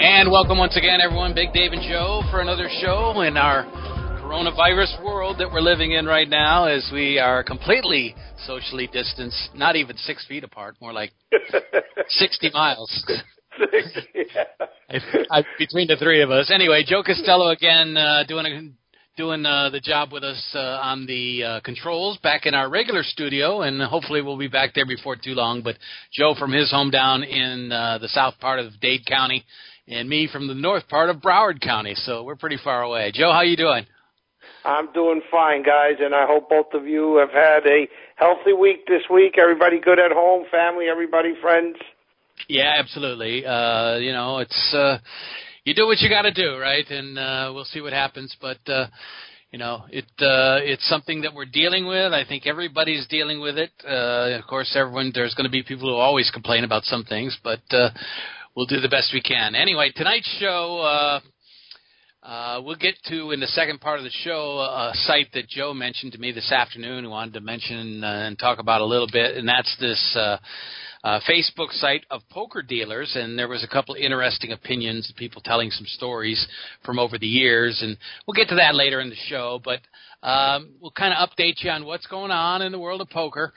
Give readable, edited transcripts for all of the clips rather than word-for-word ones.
And welcome once again, everyone, Big Dave and Joe, for another show in our coronavirus world that we're living in right now, as we are completely socially distanced, not even 6 feet apart, more like 60 miles. I, between the three of us. Anyway, Joe Costello again doing the job with us on the controls back in our regular studio, and hopefully we'll be back there before too long. But Joe from his home down in the south part of Dade County, and me from the north part of Broward County. So we're pretty far away. Joe, how you doing? I'm doing fine, guys, and I hope both of you have had a healthy week this week. Everybody good at home, family, everybody, friends? Yeah, absolutely. It's you do what you got to do, right? And we'll see what happens. But, it's something that we're dealing with. I think everybody's dealing with it. Of course, there's going to be people who always complain about some things, but we'll do the best we can. Anyway, tonight's show, we'll get to, in the second part of the show, a site that Joe mentioned to me this afternoon. He wanted to mention and talk about a little bit, and that's this Facebook site of poker dealers, and there was a couple of interesting opinions, people telling some stories from over the years, and we'll get to that later in the show, but we'll kind of update you on what's going on in the world of poker,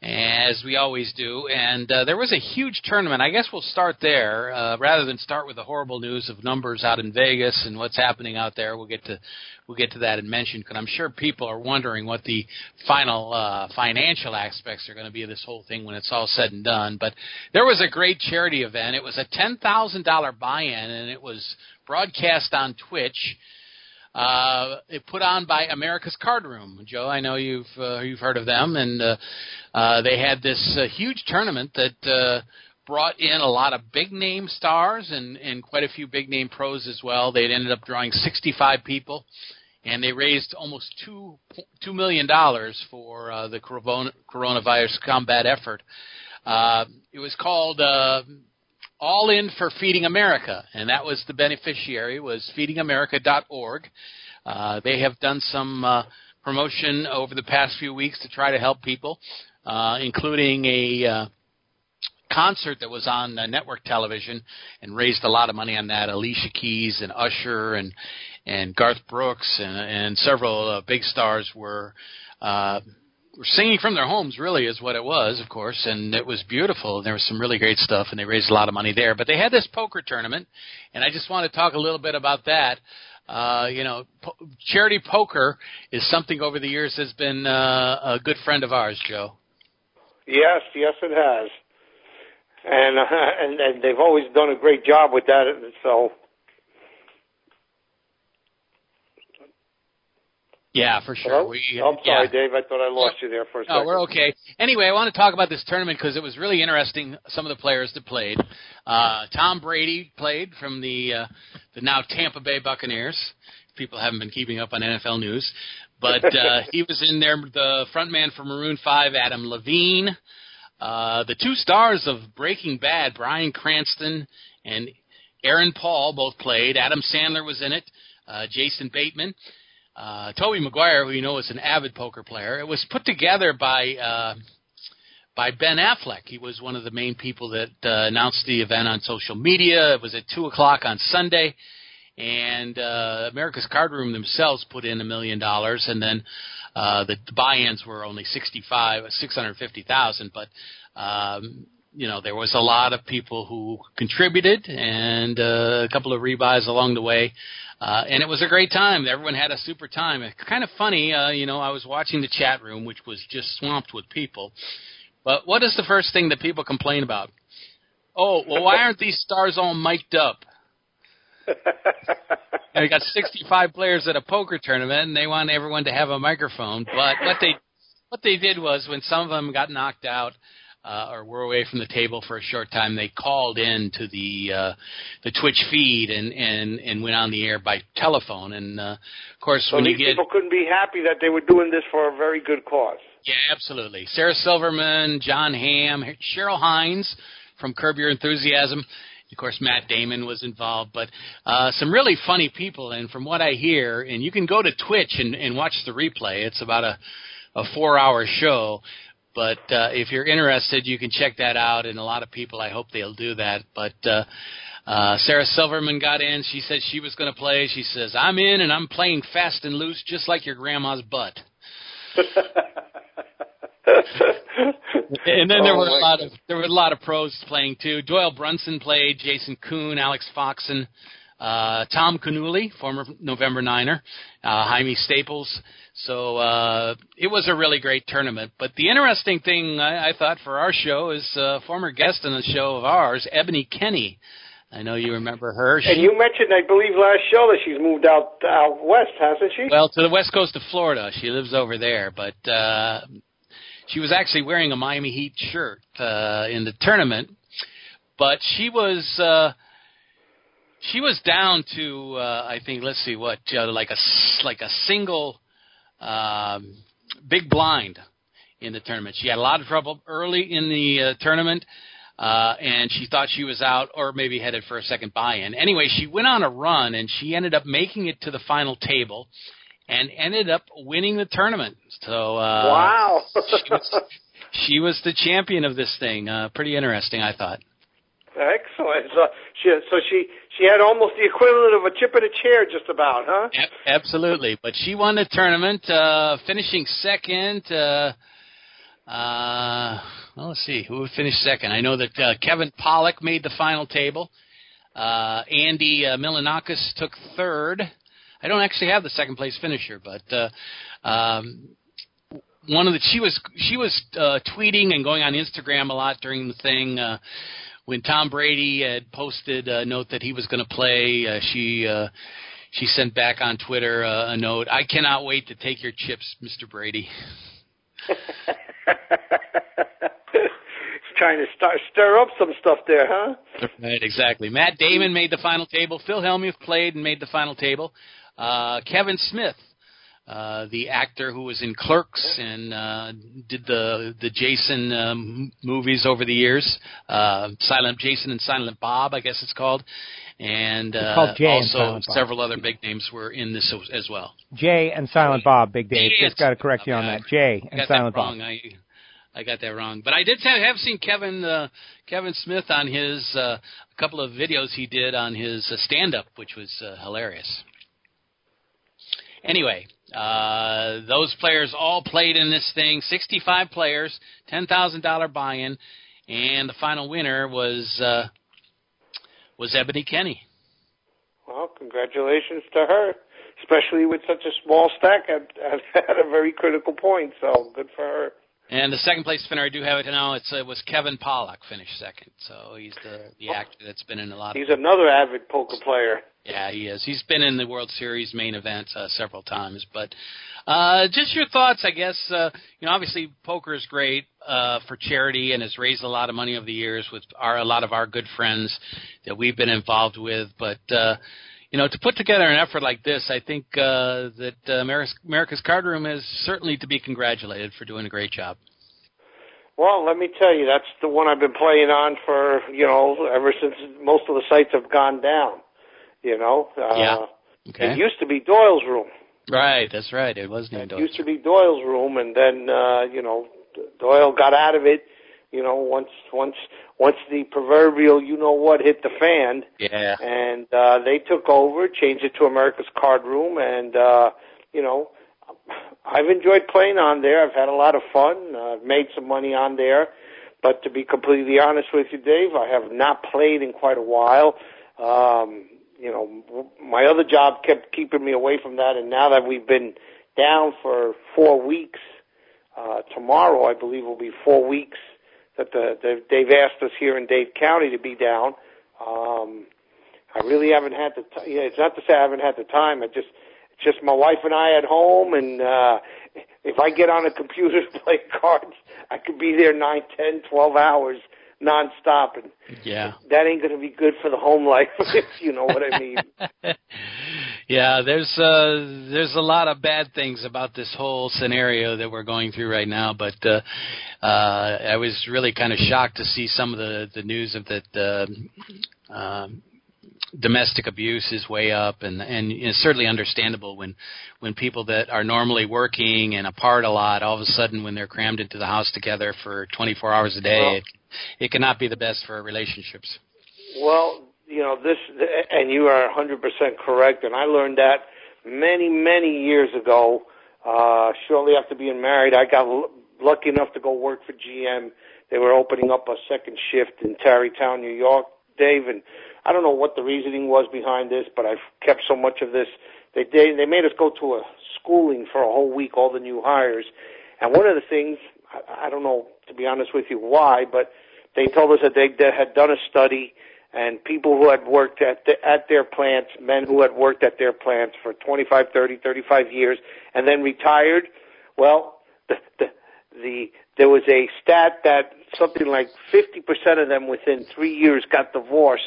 as we always do, and there was a huge tournament. I guess we'll start there, rather than start with the horrible news of numbers out in Vegas and what's happening out there. We'll get to that and mention, because I'm sure people are wondering what the final financial aspects are going to be of this whole thing when it's all said and done. But there was a great charity event. It was a $10,000 buy-in, and it was broadcast on Twitch. It put on by America's Card Room. Joe, I know you've heard of them, and they had this huge tournament that brought in a lot of big-name stars and quite a few big-name pros as well. They ended up drawing 65 people. And they raised almost $2 million for the coronavirus combat effort. It was called All In for Feeding America, and that was the beneficiary, was feedingamerica.org. They have done some promotion over the past few weeks to try to help people, including a concert that was on network television and raised a lot of money on that. Alicia Keys and Usher and Garth Brooks and several big stars were singing from their homes, really, is what it was, of course, and it was beautiful. There was some really great stuff, and they raised a lot of money there. But they had this poker tournament, and I just want to talk a little bit about that. Charity poker is something over the years has been a good friend of ours, Joe. Yes, it has. And they've always done a great job with that, so... Yeah, for sure. I'm sorry, Dave. I thought I lost you there for a second. No, we're okay. Anyway, I want to talk about this tournament because it was really interesting, some of the players that played. Tom Brady played from the now Tampa Bay Buccaneers. People haven't been keeping up on NFL news. But he was in there, the front man for Maroon 5, Adam Levine. The two stars of Breaking Bad, Bryan Cranston and Aaron Paul, both played. Adam Sandler was in it, Jason Bateman. Toby McGuire, who you know is an avid poker player. It was put together by Ben Affleck. He was one of the main people that announced the event on social media. It was at 2 o'clock on Sunday, and America's Card Room themselves put in $1 million, and then the buy-ins were only $650,000, but there was a lot of people who contributed, and a couple of rebuys along the way. And it was a great time. Everyone had a super time. It's kind of funny, I was watching the chat room, which was just swamped with people. But what is the first thing that people complain about? Oh, well, why aren't these stars all mic'd up? And we got 65 players at a poker tournament, and they want everyone to have a microphone. But what they did was, when some of them got knocked out, or were away from the table for a short time, they called in to the Twitch feed and went on the air by telephone. And of course, so when you get people couldn't be happy that they were doing this for a very good cause. Yeah, absolutely. Sarah Silverman, John Hamm, Cheryl Hines from Curb Your Enthusiasm. Of course, Matt Damon was involved, but some really funny people. And from what I hear, and you can go to Twitch and watch the replay. It's about a 4-hour show. But if you're interested, you can check that out. And a lot of people, I hope they'll do that. But Sarah Silverman got in. She said she was going to play. She says, I'm in, and I'm playing fast and loose just like your grandma's butt. And then there were a lot of pros playing too. Doyle Brunson played, Jason Kuhn, Alex Foxen, Tom Cannuli, former November Niner, Jaime Staples. So it was a really great tournament. But the interesting thing I thought for our show is a former guest on the show of ours, Ebony Kenny. I know you remember her. And you mentioned, I believe, last show that she's moved out west, hasn't she? Well, to the west coast of Florida. She lives over there. But she was actually wearing a Miami Heat shirt in the tournament. But she was down to I think, let's see what, like a single big blind in the tournament. She had a lot of trouble early in the tournament. And she thought she was out or maybe headed for a second buy-in. Anyway, she went on a run, and she ended up making it to the final table and ended up winning the tournament. So wow. she was the champion of this thing. Pretty interesting, I thought. Excellent. So she had almost the equivalent of a chip in a chair just about, huh? Absolutely. But she won the tournament, finishing second. Well, let's see who finished second. I know that Kevin Pollack made the final table. Andy Milanakis took third. I don't actually have the second place finisher, but one of the she was tweeting and going on Instagram a lot during the thing. When Tom Brady had posted a note that he was going to play, she sent back on Twitter a note: "I cannot wait to take your chips, Mr. Brady." Trying to stir up some stuff there, huh? Right, exactly. Matt Damon made the final table. Phil Hellmuth played and made the final table. Kevin Smith, the actor who was in Clerks and did the Jason movies over the years, Silent Jason and Silent Bob, I guess it's called. And also several other big names were in this as well. Jay and Silent Bob, Big Dave. Just got to correct you on that. Jay and Silent Bob. I got that wrong. But I did have seen Kevin Smith on his a couple of videos he did on his stand-up, which was hilarious. Anyway, those players all played in this thing. 65 players, $10,000 buy-in, and the final winner was Ebony Kenny. Well, congratulations to her, especially with such a small stack at a very critical point. So good for her. And the second place winner, I do have it now. It was Kevin Pollack finished second. So he's the actor that's been in a lot. He's another avid poker player. Yeah, he is. He's been in the World Series main events several times. But just your thoughts, I guess. Obviously poker is great for charity and has raised a lot of money over the years with a lot of our good friends that we've been involved with. But to put together an effort like this, I think that America's Card Room is certainly to be congratulated for doing a great job. Well, let me tell you, that's the one I've been playing on for, ever since most of the sites have gone down, Yeah. Okay. It used to be Doyle's Room. Right, that's right. It was named Doyle's Room. It used to be Doyle's Room, and then, Doyle got out of it. Once the proverbial you-know-what hit the fan, yeah. And they took over, changed it to America's Card Room, and, I've enjoyed playing on there. I've had a lot of fun. I've made some money on there. But to be completely honest with you, Dave, I have not played in quite a while. My other job kept keeping me away from that, and now that we've been down for 4 weeks, tomorrow I believe will be 4 weeks, that they've asked us here in Dade County to be down. I really haven't had the time. It's not to say I haven't had the time. I just just my wife and I at home, and if I get on a computer to play cards, I could be there 9, 10, 12 hours nonstop, and yeah, that ain't going to be good for the home life, if you know what I mean. Yeah, there's a lot of bad things about this whole scenario that we're going through right now, but I was really kind of shocked to see some of the news of that domestic abuse is way up, and it's certainly understandable when people that are normally working and apart a lot, all of a sudden when they're crammed into the house together for 24 hours a day, it cannot be the best for relationships. Well, you know, this, and you are 100% correct, and I learned that many, many years ago. Shortly after being married, I got lucky enough to go work for GM. They were opening up a second shift in Tarrytown, New York, Dave, and I don't know what the reasoning was behind this, but I've kept so much of this. They made us go to a schooling for a whole week, all the new hires, and one of the things, I don't know, to be honest with you, why, but they told us that they had done a study, and people who had worked at their plants, men who had worked at their plants for 25, 30, 35 years, and then retired, well, there was a stat that something like 50% of them within 3 years got divorced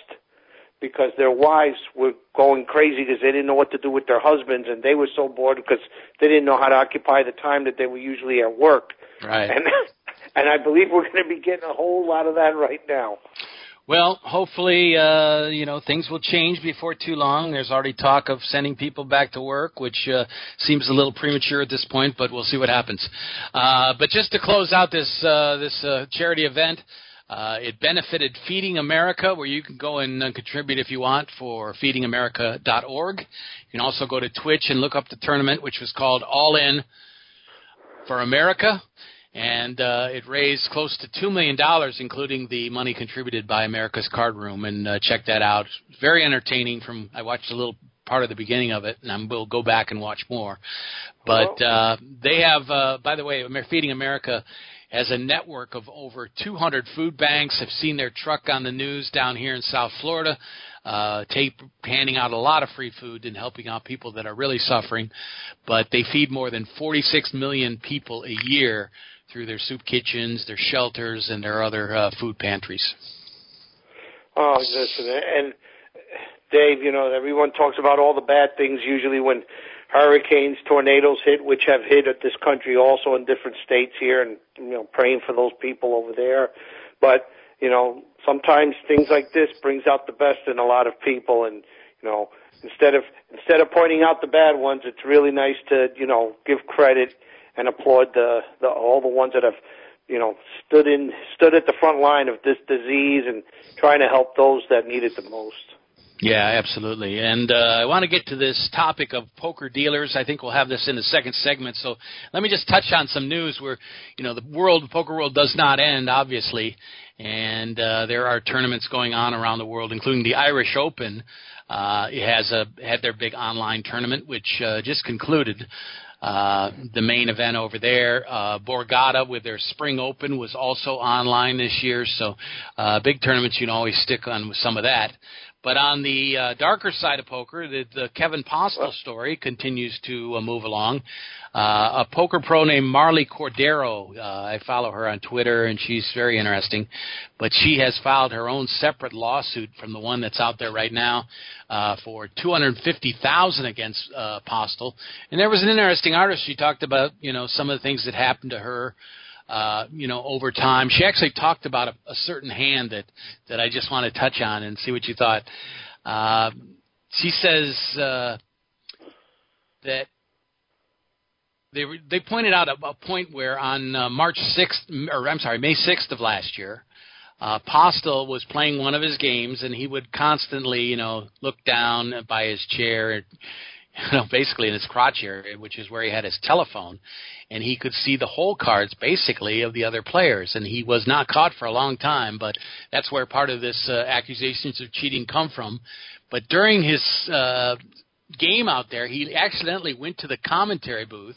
because their wives were going crazy because they didn't know what to do with their husbands, and they were so bored because they didn't know how to occupy the time that they were usually at work. Right. And I believe we're going to be getting a whole lot of that right now. Well, hopefully, you know, things will change before too long. There's already talk of sending people back to work, which seems a little premature at this point, but we'll see what happens. But just to close out this charity event, it benefited Feeding America, where you can go and contribute if you want for feedingamerica.org. You can also go to Twitch and look up the tournament, which was called All In for America. And it raised close to $2 million, including the money contributed by America's Card Room. And check that out. It's very entertaining. I watched a little part of the beginning of it, and I will go back and watch more. But they have, by the way, Feeding America has a network of over 200 food banks. I've seen their truck on the news down here in South Florida, handing out a lot of free food and helping out people that are really suffering. But they feed more than 46 million people a year through their soup kitchens, their shelters, and their other food pantries. Oh, listen, and Dave, you know, everyone talks about all the bad things usually when hurricanes, tornadoes hit, which have hit at this country also in different states here, and, you know, praying for those people over there. But, you know, sometimes things like this brings out the best in a lot of people, and, you know, instead of pointing out the bad ones, it's really nice to, you know, give credit and applaud all the ones that have, you know, stood at the front line of this disease and trying to help those that need it the most. Yeah, absolutely. And I want to get to this topic of poker dealers. I think we'll have this in the second segment. So let me just touch on some news where, you know, the poker world does not end, obviously. And there are tournaments going on around the world, including the Irish Open. It had their big online tournament, which just concluded. The main event over there, Borgata with their Spring Open was also online this year. So big tournaments, you can always stick on with some of that. But on the darker side of poker, the Kevin Postle story continues to move along. A poker pro named Marley Cordero, I follow her on Twitter, and she's very interesting. But she has filed her own separate lawsuit from the one that's out there right now for $250,000 against Postle. And there was an interesting article. She talked about, you know, some of the things that happened to her. You know, over time. She actually talked about a certain hand that I just want to touch on and see what you thought. She says that they pointed out a point where on May 6th of last year, Postle was playing one of his games, and he would constantly, you know, look down by his chair and, you know, basically in his crotch area, which is where he had his telephone, and he could see the hole cards basically of the other players, and he was not caught for a long time, but that's where part of this accusations of cheating come from. But during his game out there, he accidentally went to the commentary booth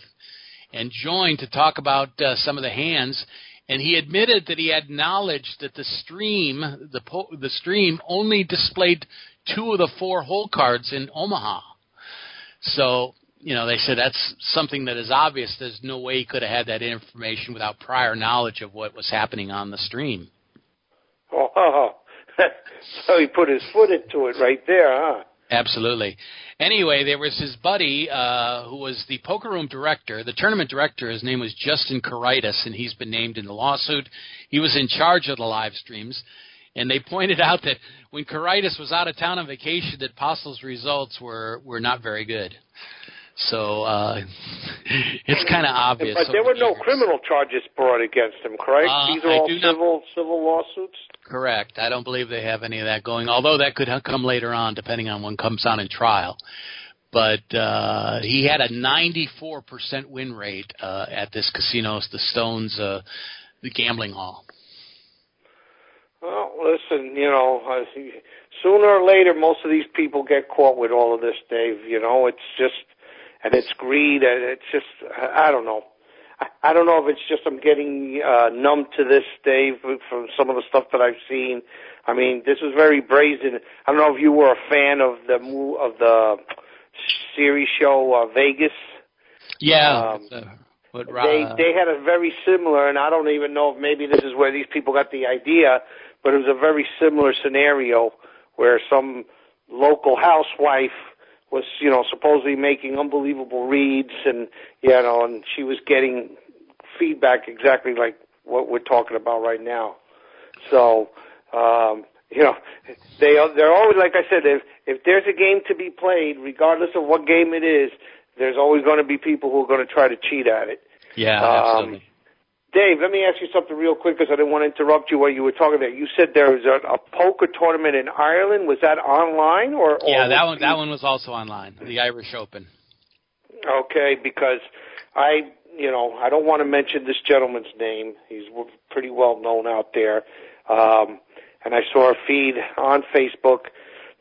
and joined to talk about some of the hands, and he admitted that he had knowledge that the stream only displayed two of the four hole cards in Omaha. So you know, they said that's something that is obvious. There's no way he could have had that information without prior knowledge of what was happening on the stream. Oh, so he put his foot into it right there, huh? Absolutely. Anyway, there was his buddy who was the poker room director, the tournament director. His name was Justin Kuraitis, and he's been named in the lawsuit. He was in charge of the live streams. And they pointed out that when Kuraitis was out of town on vacation, that Postle's results were not very good. So it's kind of obvious. But there were no criminal charges brought against him, correct? These are all civil lawsuits? Correct. I don't believe they have any of that going, although that could come later on depending on when comes on in trial. But he had a 94% win rate at this casino, the Stones, the gambling hall. Well, listen, you know, sooner or later most of these people get caught with all of this, Dave. You know, it's just – and it's greed. And it's just – I don't know. I don't know if it's just I'm getting numb to this, Dave, from some of the stuff that I've seen. I mean, this was very brazen. I don't know if you were a fan of the series show Vegas. Yeah. But they had a very similar – and I don't even know if maybe this is where these people got the idea – but it was a very similar scenario where some local housewife was, you know, supposedly making unbelievable reads, and you know, and she was getting feedback exactly like what we're talking about right now. So, you know, they're always, like I said, if there's a game to be played, regardless of what game it is, there's always going to be people who are going to try to cheat at it. Yeah, absolutely. Dave, let me ask you something real quick because I didn't want to interrupt you while you were talking there. You said there was a poker tournament in Ireland. Was that online? Or yeah, that one was also online, the Irish Open. Okay, because I don't want to mention this gentleman's name. He's pretty well known out there. And I saw a feed on Facebook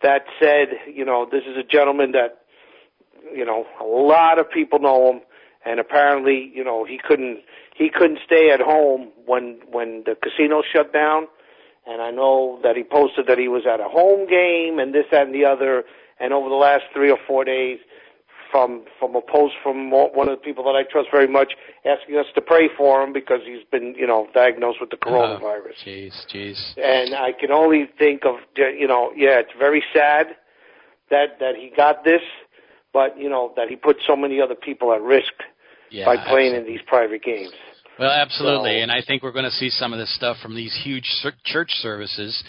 that said, you know, this is a gentleman that, you know, a lot of people know him. And apparently, you know, he couldn't stay at home when the casino shut down. And I know that he posted that he was at a home game and this, that, and the other. And over the last 3 or 4 days, from a post from one of the people that I trust very much, asking us to pray for him because he's been, you know, diagnosed with the coronavirus. Jeez. And I can only think of, you know, yeah, it's very sad that he got this, but you know that he put so many other people at risk. Yeah, by playing in these private games. Well, absolutely, and I think we're going to see some of this stuff from these huge church services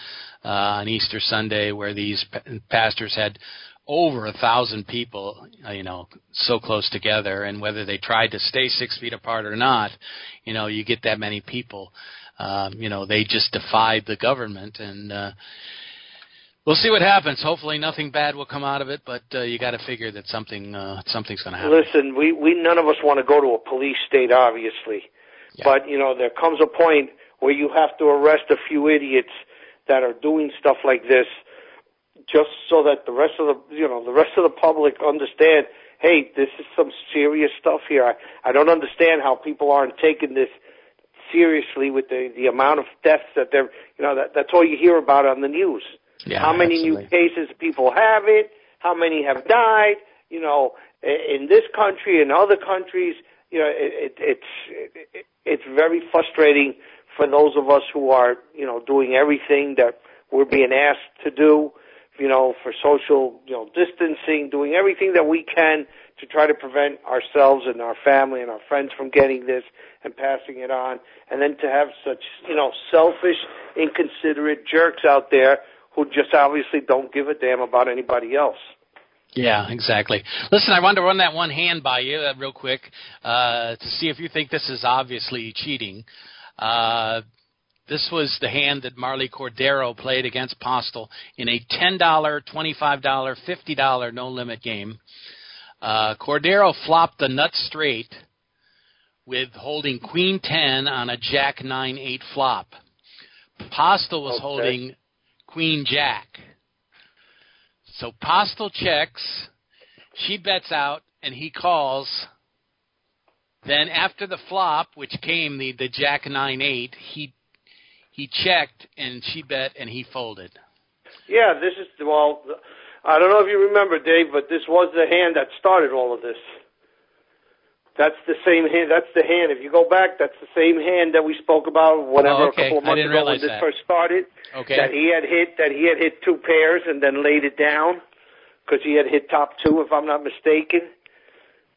on Easter Sunday where these pastors had over 1,000 people, you know, so close together, and whether they tried to stay 6 feet apart or not, you know, you get that many people. You know, they just defied the government, and we'll see what happens. Hopefully nothing bad will come out of it, but you got to figure that something's going to happen. Listen, we none of us want to go to a police state, obviously. Yeah. But, you know, there comes a point where you have to arrest a few idiots that are doing stuff like this just so that the rest of the public understand, hey, this is some serious stuff here. I don't understand how people aren't taking this seriously with the amount of deaths that they're, you know, that's all you hear about on the news. Yeah, how many new cases people have it, how many have died, you know, in this country and other countries. You know, it's very frustrating for those of us who are, you know, doing everything that we're being asked to do, you know, for social, you know, distancing, doing everything that we can to try to prevent ourselves and our family and our friends from getting this and passing it on. And then to have such, you know, selfish, inconsiderate jerks out there who just obviously don't give a damn about anybody else. Yeah, exactly. Listen, I wanted to run that one hand by you real quick to see if you think this is obviously cheating. This was the hand that Marley Cordero played against Postle in a $10, $25, $50 no-limit game. Cordero flopped the nut straight with holding Queen 10 on a Jack 9-8 flop. Postle was holding Queen Jack. So Postle checks, she bets out, and he calls. Then after the flop, which came the Jack 9-8, he checked and she bet and he folded. Yeah, this is, well, I don't know if you remember, Dave, but this was the hand that started all of this. That's the same hand. That's the hand. If you go back, that's the same hand that we spoke about, whatever, a couple of months ago when this first started. Okay. That he had hit two pairs and then laid it down because he had hit top two, if I'm not mistaken.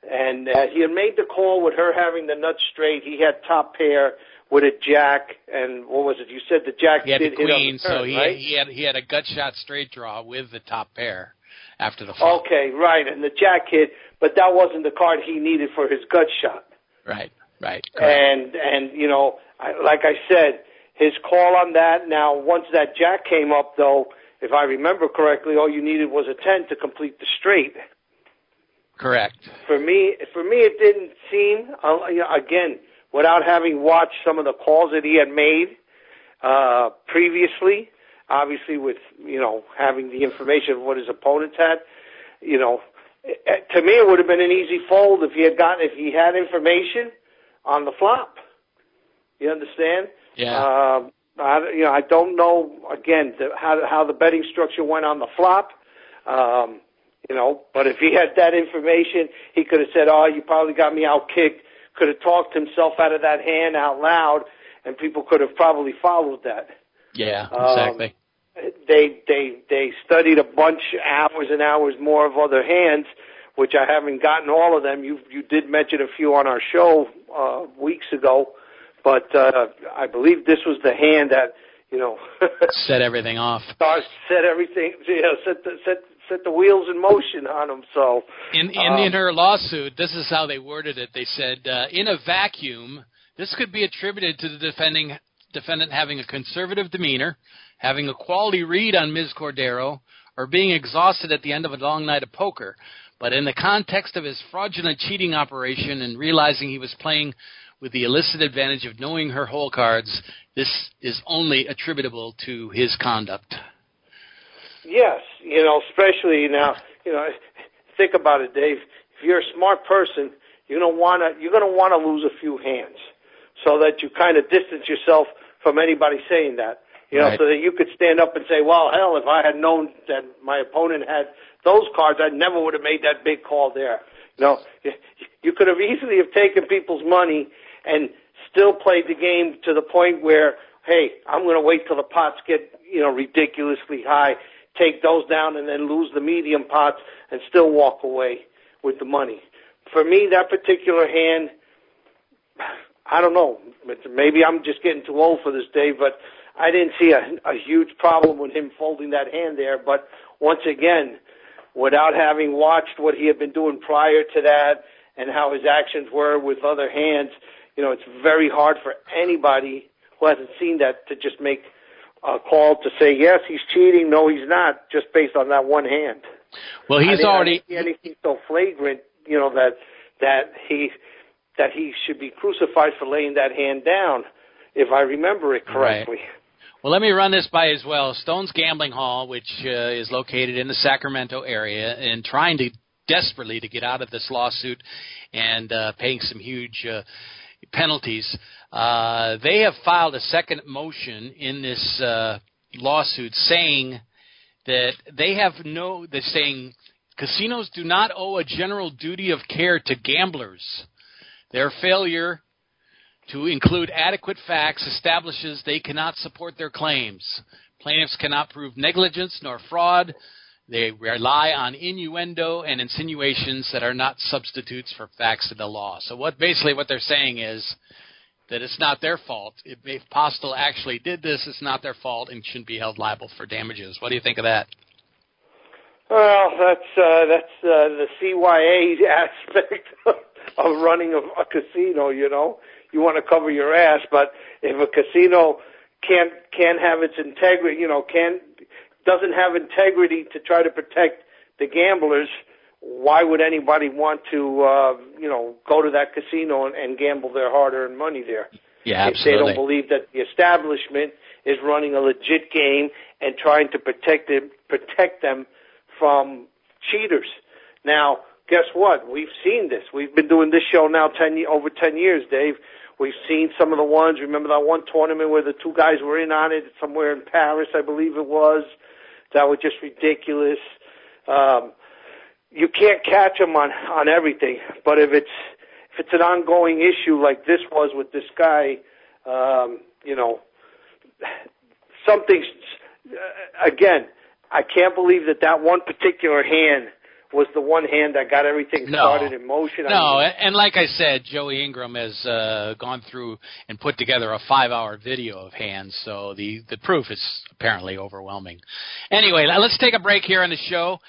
And he had made the call with her having the nuts straight. He had top pair with a jack, and what was it? You said the jack did hit on the turn, right? He had the queen, so he had a gut shot straight draw with the top pair after the flop. Okay, right, and the jack hit, but that wasn't the card he needed for his gut shot. Right, correct. And you know, like I said, his call on that, now once that jack came up, though, if I remember correctly, all you needed was a 10 to complete the straight. Correct. For me, it didn't seem, again, without having watched some of the calls that he had made previously, obviously with, you know, having the information of what his opponents had, you know, to me it would have been an easy fold if he had information on the flop. You understand? Yeah. I don't know, again, how the betting structure went on the flop. You know, but if he had that information, he could have said, "Oh, you probably got me out kicked." Could have talked himself out of that hand out loud, and people could have probably followed that. Yeah, exactly. They studied a bunch, hours and hours more of other hands, which I haven't gotten all of them. You did mention a few on our show weeks ago, but I believe this was the hand that, you know, set everything off. Set everything. You know, set the wheels in motion on them. So in her lawsuit, this is how they worded it. They said, in a vacuum, this could be attributed to the defendant having a conservative demeanor, having a quality read on Ms. Cordero, or being exhausted at the end of a long night of poker. But in the context of his fraudulent cheating operation and realizing he was playing with the illicit advantage of knowing her hole cards, this is only attributable to his conduct. Yes, you know, especially now, you know, think about it, Dave. If you're a smart person, you're going to want to lose a few hands so that you kind of distance yourself from anybody saying that, you know, right. So that you could stand up and say, well, hell, if I had known that my opponent had those cards, I never would have made that big call there. You know, you could have easily have taken people's money and still played the game to the point where, hey, I'm going to wait till the pots get, you know, ridiculously high, take those down, and then lose the medium pots and still walk away with the money. For me, that particular hand, I don't know. Maybe I'm just getting too old for this, Dave, but I didn't see a huge problem with him folding that hand there. But once again, without having watched what he had been doing prior to that and how his actions were with other hands, you know, it's very hard for anybody who hasn't seen that to just make a call to say, yes, he's cheating, no, he's not, just based on that one hand. Well, I didn't see anything so flagrant, you know, that he should be crucified for laying that hand down, if I remember it correctly. Right. Well, let me run this by as well. Stone's Gambling Hall, which is located in the Sacramento area, and trying to desperately to get out of this lawsuit and paying some huge penalties. They have filed a second motion in this lawsuit saying that they're saying casinos do not owe a general duty of care to gamblers. Their failure to include adequate facts establishes they cannot support their claims. Plaintiffs cannot prove negligence nor fraud. They rely on innuendo and insinuations that are not substitutes for facts of the law. So what they're saying is that it's not their fault. If Postle actually did this, it's not their fault and shouldn't be held liable for damages. What do you think of that? Well, that's the CYA aspect of running a casino, you know. You want to cover your ass, but if a casino can't have its integrity, you know, doesn't have integrity to try to protect the gamblers, why would anybody want to, you know, go to that casino and gamble their hard-earned money there? Yeah, absolutely. If they don't believe that the establishment is running a legit game and trying to protect them from cheaters. Now, guess what? We've seen this. We've been doing this show now over 10 years, Dave. We've seen some of the ones. Remember that one tournament where the two guys were in on it somewhere in Paris, I believe it was? That was just ridiculous. You can't catch them on everything, but if it's if it's an ongoing issue like this was with this guy, you know, something, again, I can't believe that that one particular hand was the one hand that got everything started in motion. No, and like I said, Joey Ingram has gone through and put together a 5-hour video of hands, so the proof is apparently overwhelming. Anyway, let's take a break here on the show.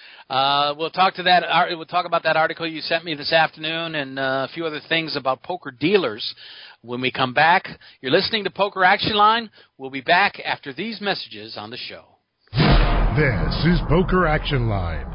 We'll talk about that article you sent me this afternoon and a few other things about poker dealers when we come back. You're listening to Poker Action Line. We'll be back after these messages on the show. This is Poker Action Line.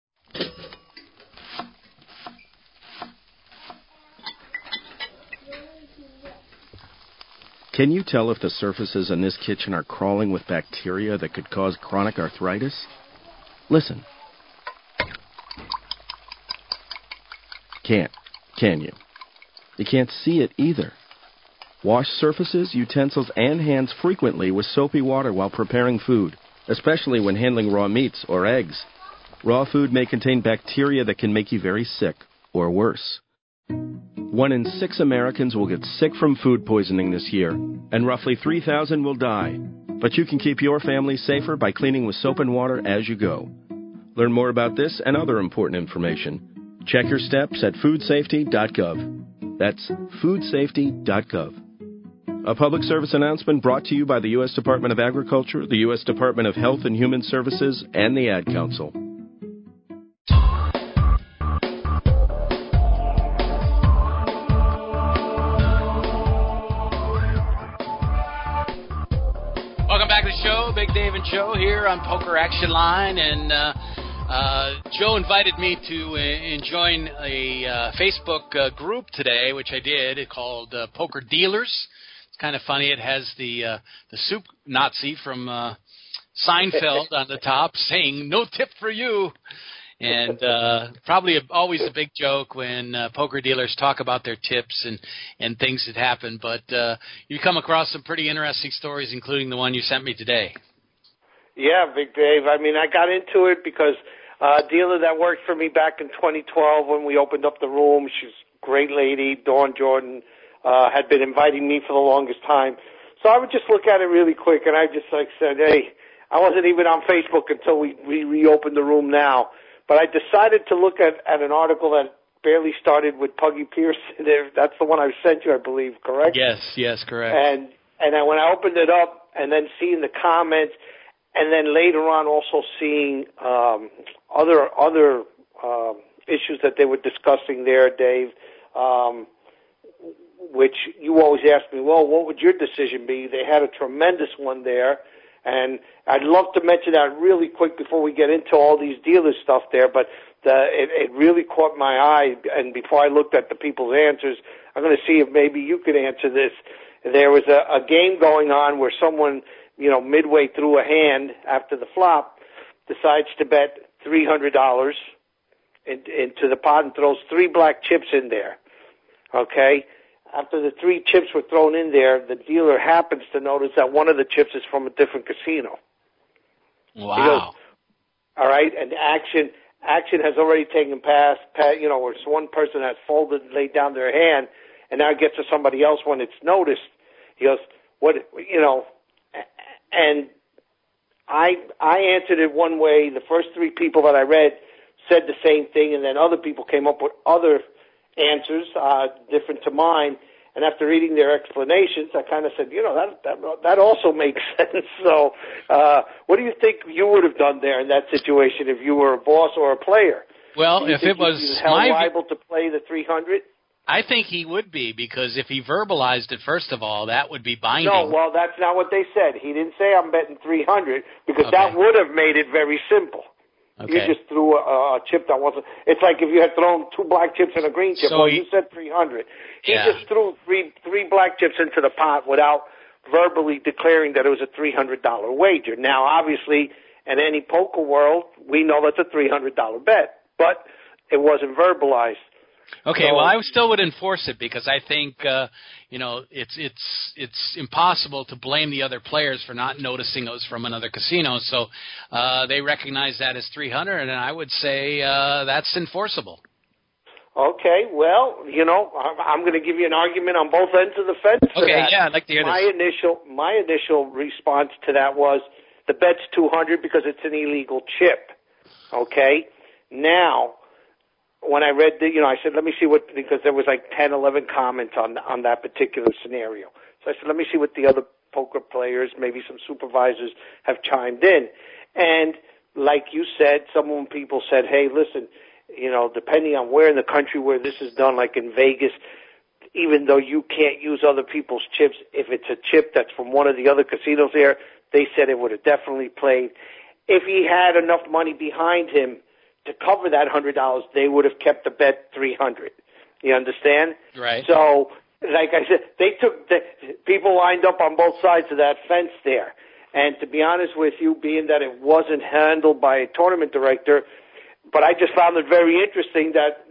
Can you tell if the surfaces in this kitchen are crawling with bacteria that could cause chronic arthritis? Listen. Can't, can you? You can't see it either. Wash surfaces, utensils, and hands frequently with soapy water while preparing food, especially when handling raw meats or eggs. Raw food may contain bacteria that can make you very sick, or worse. 1 in 6 Americans will get sick from food poisoning this year, and roughly 3,000 will die. But you can keep your family safer by cleaning with soap and water as you go. Learn more about this and other important information. Check your steps at foodsafety.gov. That's foodsafety.gov. A public service announcement brought to you by the U.S. Department of Agriculture, the U.S. Department of Health and Human Services, and the Ad Council. Big Dave and Joe here on Poker Action Line, and Joe invited me to join a Facebook group today, which I did, called Poker Dealers. It's kind of funny. It has the soup Nazi from Seinfeld on the top saying, "No tip for you." And probably always a big joke when poker dealers talk about their tips and things that happen. But you come across some pretty interesting stories, including the one you sent me today. Yeah, Big Dave. I mean, I got into it because a dealer that worked for me back in 2012 when we opened up the room, she's a great lady, Dawn Jordan, had been inviting me for the longest time. So I would just look at it really quick, and I just said, hey, I wasn't even on Facebook until we reopened the room now. But I decided to look at an article that barely started with Puggy Pearson. That's the one I sent you, I believe, correct? Yes, correct. And then when I opened it up and then seeing the comments and then later on also seeing other issues that they were discussing there, Dave, which you always ask me, well, what would your decision be? They had a tremendous one there. And I'd love to mention that really quick before we get into all these dealer stuff there, but it really caught my eye. And before I looked at the people's answers, I'm going to see if maybe you could answer this. There was a game going on where someone, you know, midway through a hand after the flop decides to bet $300 into the pot and throws 3 black chips in there, okay? After the 3 chips were thrown in there, the dealer happens to notice that one of the chips is from a different casino. Wow. He goes, all right, and action has already taken pass, you know, where one person has folded and laid down their hand, and now it gets to somebody else when it's noticed. He goes, what, you know, and I answered it one way. The first 3 people that I read said the same thing, and then other people came up with other answers different to mine, and after reading their explanations, I kind of said, you know, that also makes sense. So, what do you think you would have done there in that situation if you were a boss or a player? Well, if it was held liable to play the 300, I think he would be, because if he verbalized it, first of all, that would be binding. No, well, that's not what they said. He didn't say I'm betting 300, because that would have made it very simple. Okay. You just threw a chip that wasn't. It's like if you had thrown two black chips and a green chip. So well, you said 300. He just threw three black chips into the pot without verbally declaring that it was a $300 wager. Now, obviously, in any poker world, we know that's a $300 bet, but it wasn't verbalized. Okay, so, well, I still would enforce it because I think, it's impossible to blame the other players for not noticing it was from another casino. So they recognize that as 300, and I would say that's enforceable. Okay, well, I'm going to give you an argument on both ends of the fence. Okay, yeah, I'd like to hear this. My initial response to that was the bet's 200 because it's an illegal chip. Okay, now. When I read the, I said, let me see what, because there was like 10, 11 comments on that particular scenario. So I said, let me see what the other poker players, maybe some supervisors have chimed in. And like you said, some people said, hey, listen, depending on where in the country where this is done, like in Vegas, even though you can't use other people's chips, if it's a chip that's from one of the other casinos there, they said it would have definitely played. If he had enough money behind him to cover that $100, they would have kept the bet 300. You understand? Right. So, like I said, they took people lined up on both sides of that fence there. And to be honest with you, being that it wasn't handled by a tournament director, but I just found it very interesting that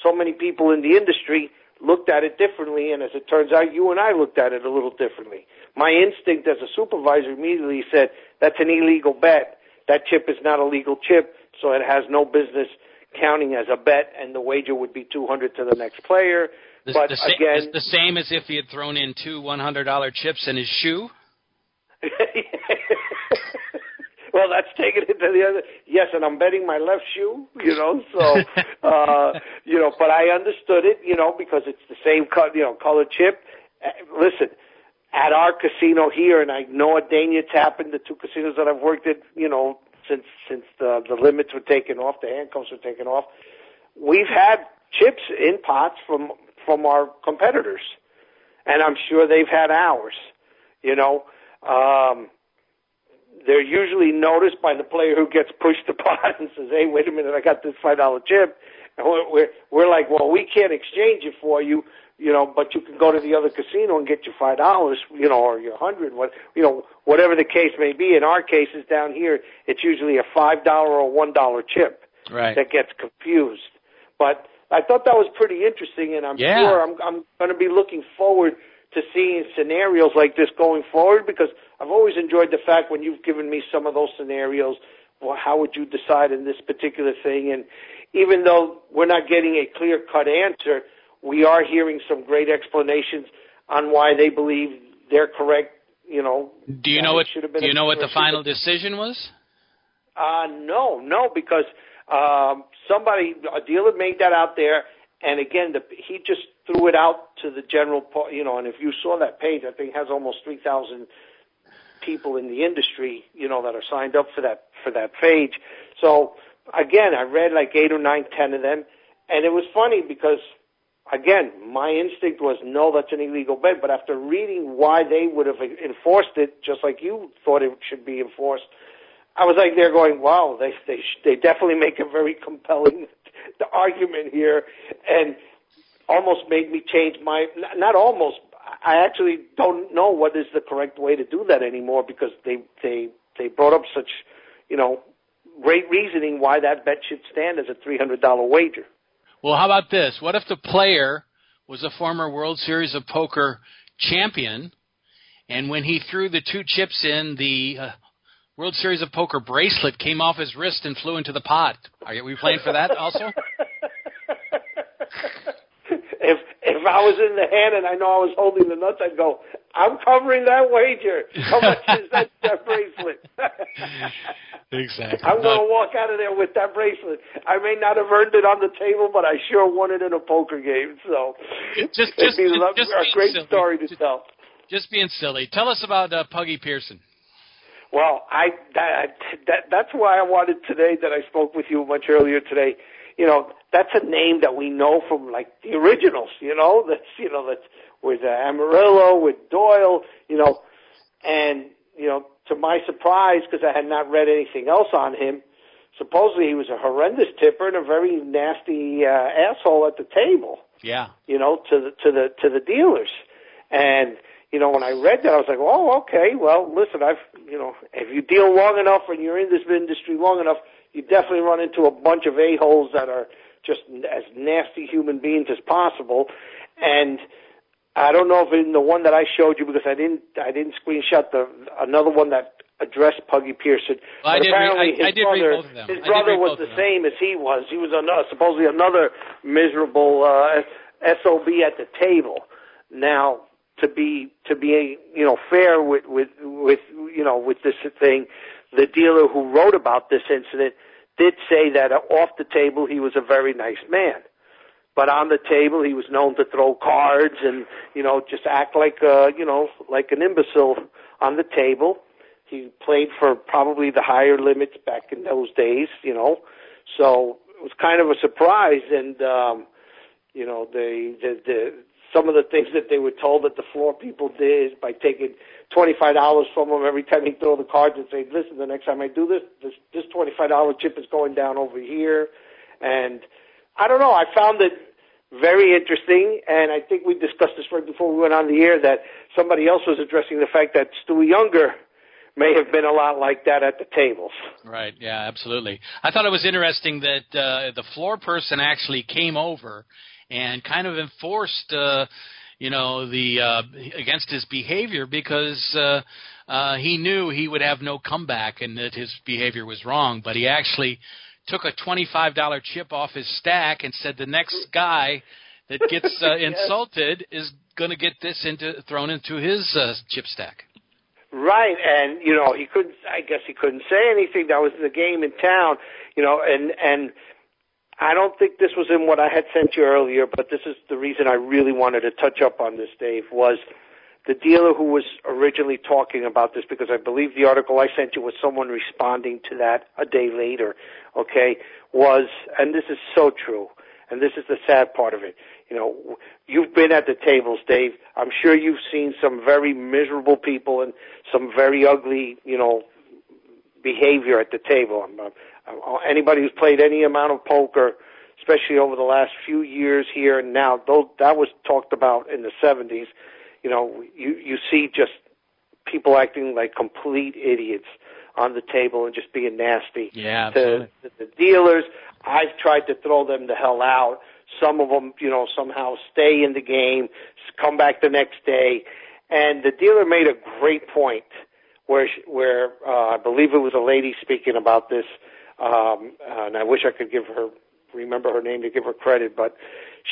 so many people in the industry looked at it differently. And as it turns out, you and I looked at it a little differently. My instinct as a supervisor immediately said, "That's an illegal bet. That chip is not a legal chip." So it has no business counting as a bet, and the wager would be 200 to the next player. But again, it's the same as if he had thrown in two $100 chips in his shoe. Well, that's taking it to the other. Yes, and I'm betting my left shoe. So But I understood it, because it's the same color chip. Listen. At our casino here, and I know at Dania Tappan, the two casinos that I've worked at, since the limits were taken off, the handcuffs were taken off, we've had chips in pots from our competitors, and I'm sure they've had ours. They're usually noticed by the player who gets pushed the pot and says, "Hey, wait a minute, I got this $5 chip," and we're like, "Well, we can't exchange it for you." But you can go to the other casino and get your $5, or your $100, whatever the case may be. In our cases down here, it's usually a $5 or $1 chip that gets confused. But I thought that was pretty interesting, and I'm sure I'm going to be looking forward to seeing scenarios like this going forward, because I've always enjoyed the fact when you've given me some of those scenarios. Well, how would you decide in this particular thing? And even though we're not getting a clear-cut answer, we are hearing some great explanations on why they believe they're correct. Do you know what the final decision was? No, because a dealer made that out there, and again, he just threw it out to the general. And if you saw that page, I think it has almost 3,000 people in the industry, that are signed up for that page. So again, I read like 8 or 9, 10 of them, and it was funny because. Again, my instinct was, no, that's an illegal bet. But after reading why they would have enforced it, just like you thought it should be enforced, I was like, they're going, wow, they definitely make a very compelling argument here, and almost made me change my – not almost. I actually don't know what is the correct way to do that anymore, because they brought up such, great reasoning why that bet should stand as a $300 wager. Well, how about this? What if the player was a former World Series of Poker champion, and when he threw the two chips in, the World Series of Poker bracelet came off his wrist and flew into the pot? Are we playing for that also? If I was in the hand and I know I was holding the nuts, I'd go, I'm covering that wager. How much is that bracelet? Exactly. I'm going to walk out of there with that bracelet. I may not have earned it on the table, but I sure won it in a poker game. So it'd be a great story to tell. Just being silly. Tell us about Puggy Pearson. Well, that's why I wanted today that I spoke with you much earlier today. That's a name that we know from like the originals, that's with Amarillo, with Doyle, and to my surprise, because I had not read anything else on him, supposedly he was a horrendous tipper and a very nasty asshole at the table. Yeah. You know, to the dealers. And you know, when I read that, I was like, oh, okay, well, listen, if you deal long enough and you're in this industry long enough, you definitely run into a bunch of a-holes that are just as nasty human beings as possible. And I don't know if in the one that I showed you, because I didn't screenshot another one that addressed Puggy Pearson. Well, I did read both of them. His brother was the same as he was. He was supposedly another miserable SOB at the table. Now, to be fair with this thing, the dealer who wrote about this incident did say that off the table he was a very nice man, but on the table he was known to throw cards and just act like an imbecile on the table. He played for probably the higher limits back in those days, so it was kind of a surprise. And some of the things that they were told that the floor people did is by taking $25 from them every time he throw the cards and say, listen, the next time I do this $25 chip is going down over here. And I don't know, I found it very interesting, and I think we discussed this right before we went on the air that somebody else was addressing the fact that Stewie Younger may have been a lot like that at the tables. Right, yeah, absolutely. I thought it was interesting that the floor person actually came over and kind of enforced, against his behavior, because he knew he would have no comeback and that his behavior was wrong. But he actually took a $25 chip off his stack and said the next guy that gets yes. insulted is going to get this thrown into his chip stack. Right, and he couldn't. I guess he couldn't say anything. That was the game in town, and. I don't think this was in what I had sent you earlier, but this is the reason I really wanted to touch up on this, Dave, was the dealer who was originally talking about this, because I believe the article I sent you was someone responding to that a day later, okay, was, and this is so true, and this is the sad part of it, you've been at the tables, Dave. I'm sure you've seen some very miserable people and some very ugly, behavior at the table. Anybody who's played any amount of poker, especially over the last few years here and now, though that was talked about in the 70s, you see just people acting like complete idiots on the table and just being nasty. Yeah, absolutely. To the dealers, I've tried to throw them the hell out. Some of them, somehow stay in the game, come back the next day. And the dealer made a great point where I believe it was a lady speaking about this, and I wish I could remember her name to give her credit, but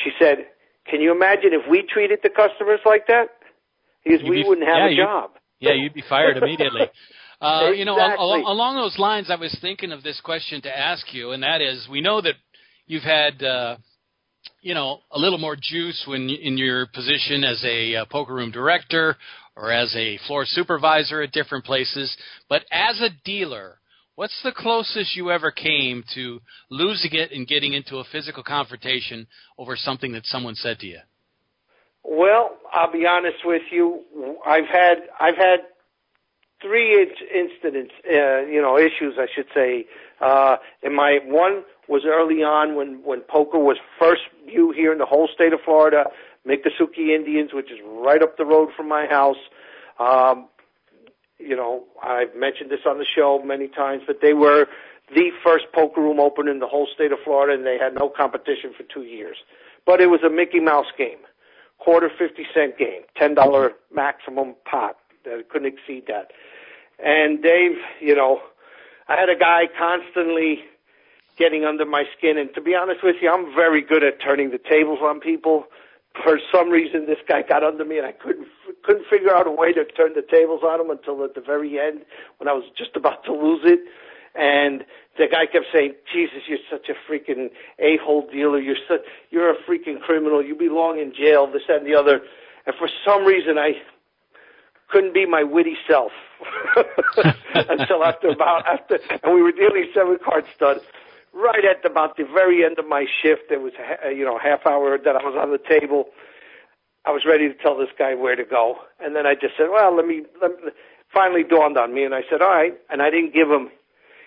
she said, can you imagine if we treated the customers like that? Because we wouldn't have a job. Yeah, you'd be fired immediately. Exactly. Along those lines, I was thinking of this question to ask you, and that is, we know that you've had, a little more juice when in your position as a poker room director or as a floor supervisor at different places, but as a dealer, what's the closest you ever came to losing it and getting into a physical confrontation over something that someone said to you? Well, I'll be honest with you. I've had three incidents, issues, I should say. One was early on when poker was first new here in the whole state of Florida, Miccosukee Indians, which is right up the road from my house. I've mentioned this on the show many times, but they were the first poker room open in the whole state of Florida, and they had no competition for 2 years. But it was a Mickey Mouse game, quarter 50-cent game, $10 maximum pot. They couldn't exceed that. And Dave, I had a guy constantly getting under my skin, and to be honest with you, I'm very good at turning the tables on people. For some reason, this guy got under me, and I couldn't figure out a way to turn the tables on him until at the very end when I was just about to lose it. And the guy kept saying, Jesus, you're such a freaking a-hole dealer. You're a freaking criminal. You belong in jail, this, that, and the other. And for some reason, I couldn't be my witty self until after and we were dealing 7-card stud. Right at about the very end of my shift, there was half hour that I was on the table. I was ready to tell this guy where to go, and then I just said, "Well, let me." Finally, dawned on me, and I said, "All right." And I didn't give him.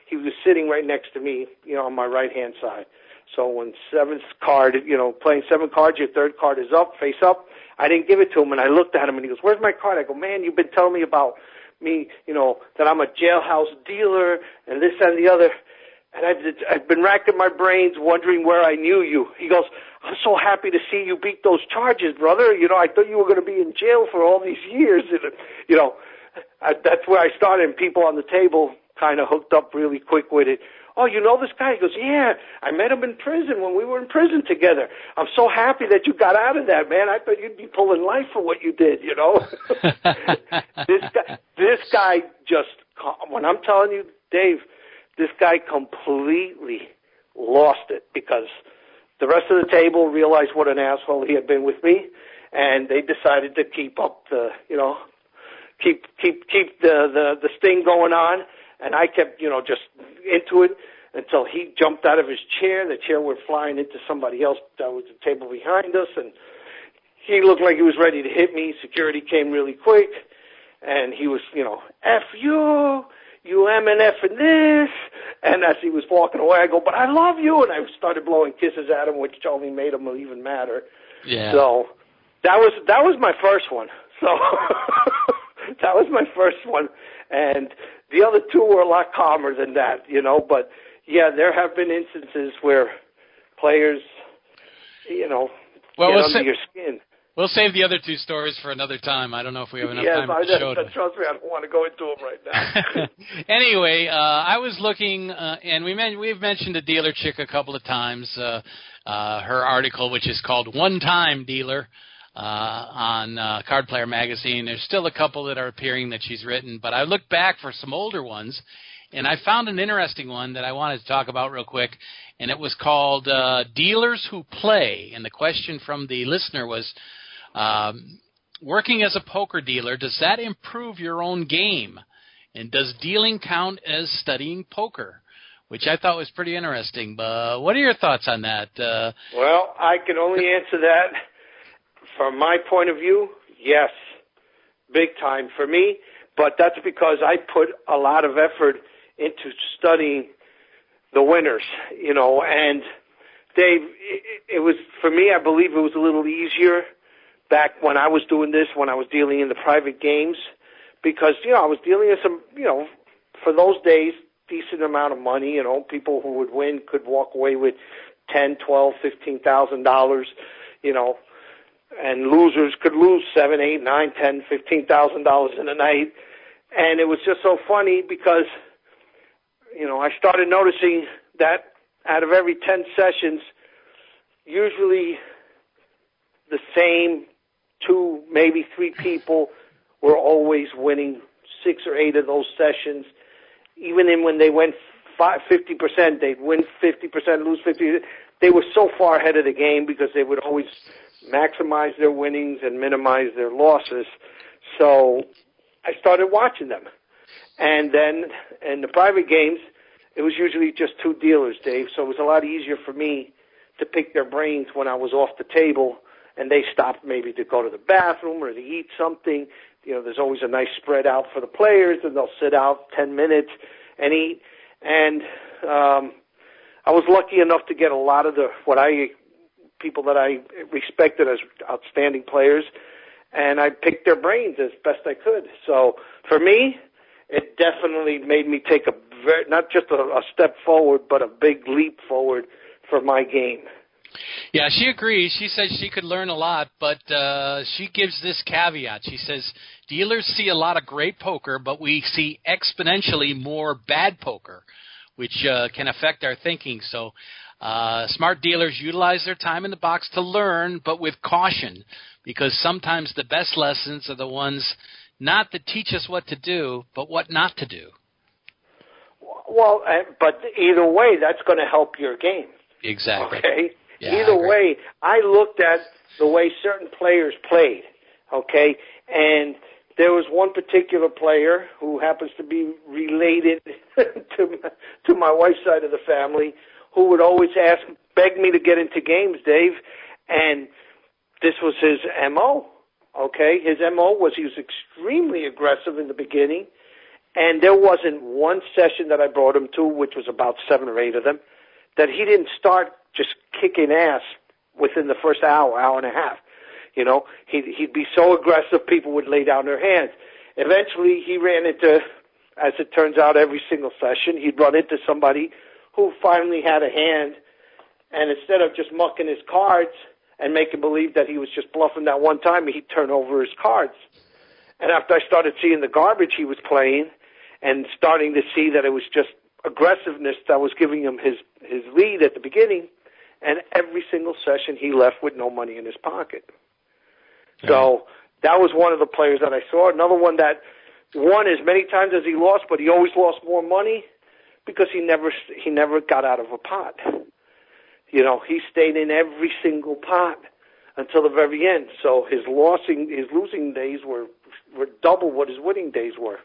he was sitting right next to me, you know, on my right-hand side. So when seventh card, you know, playing seven cards, your third card is up, face up. I didn't give it to him, and I looked at him, and he goes, "Where's my card?" I go, "Man, you've been telling me about me, you know, that I'm a jailhouse dealer and this and the other. And I've been racking my brains wondering where I knew you." He goes, "I'm so happy to see you beat those charges, brother. You know, I thought you were going to be in jail for all these years." And, you know, that's where I started, and people on the table kind of hooked up really quick with it. "Oh, you know this guy?" He goes, "Yeah, I met him in prison when we were in prison together. I'm so happy that you got out of that, man. I thought you'd be pulling life for what you did, you know." This guy just, when I'm telling you, Dave, this guy completely lost it, because the rest of the table realized what an asshole he had been with me, and they decided to keep up the, you know, keep the sting going on. And I kept, you know, just into it until he jumped out of his chair. The chair went flying into somebody else that was the table behind us, and he looked like he was ready to hit me. Security came really quick, and he was, you know, "F you, you M and F and this." And as he was walking away, I go, "But I love you." And I started blowing kisses at him, which only made him even madder. Yeah. So that was my first one. So that was my first one. And the other two were a lot calmer than that, you know. But, yeah, there have been instances where players, you know, get under your skin. We'll save the other two stories for another time. I don't know if we have enough time to show them. Trust me, I don't want to go into them right now. Anyway, I was looking, and we've mentioned a dealer chick a couple of times, her article, which is called One Time Dealer, on Card Player Magazine. There's still a couple that are appearing that she's written, but I looked back for some older ones, and I found an interesting one that I wanted to talk about real quick, and it was called Dealers Who Play. And the question from the listener was, working as a poker dealer, does that improve your own game? And does dealing count as studying poker? Which I thought was pretty interesting. But what are your thoughts on that? Well, I can only answer that. From my point of view, yes, big time for me. But that's because I put a lot of effort into studying the winners, you know. And, Dave, it was, for me, I believe it was a little easier back when I was doing this, when I was dealing in the private games. Because, you know, I was dealing in some, you know, for those days, decent amount of money. You know, people who would win could walk away with $10,000, $12,000, $15,000, you know. And losers could lose $7,000, $8,000, $9,000, $10,000, $15,000 in a night. And it was just so funny because, you know, I started noticing that out of every 10 sessions, usually the same two, maybe three people were always winning 6 or 8 of those sessions. Even when they went 50%, they'd win 50%, lose 50%. They were so far ahead of the game because they would always maximize their winnings and minimize their losses. So I started watching them. And then in the private games, it was usually just two dealers, Dave, so it was a lot easier for me to pick their brains when I was off the table, and they stopped maybe to go to the bathroom or to eat something. You know, there's always a nice spread out for the players, and they'll sit out 10 minutes and eat. And I was lucky enough to get a lot of people that I respected as outstanding players, and I picked their brains as best I could. So for me, it definitely made me take not just a step forward, but a big leap forward for my game. Yeah, she agrees. She says she could learn a lot, but she gives this caveat. She says, dealers see a lot of great poker, but we see exponentially more bad poker, which can affect our thinking. So smart dealers utilize their time in the box to learn, but with caution, because sometimes the best lessons are the ones not that teach us what to do, but what not to do. Well, but either way, that's going to help your game. Exactly. Okay? Yeah, either way, I looked at the way certain players played, okay? And there was one particular player who happens to be related to my wife's side of the family, who would always beg me to get into games, Dave, and this was his M.O., okay? His M.O. was he was extremely aggressive in the beginning, And there wasn't one session that I brought him to, which was about 7 or 8 of them, that he didn't start just kicking ass within the first hour, hour and a half. You know, he'd be so aggressive, people would lay down their hands. Eventually, he ran into, as it turns out, every single session, he'd run into somebody who finally had a hand, and instead of just mucking his cards and making believe that he was just bluffing that one time, he'd turn over his cards. And after I started seeing the garbage he was playing and starting to see that it was just aggressiveness that was giving him his lead at the beginning, and every single session he left with no money in his pocket. So that was one of the players that I saw. Another one that won as many times as he lost, but he always lost more money because he never got out of a pot. You know, he stayed in every single pot until the very end. So his losing days were double what his winning days were.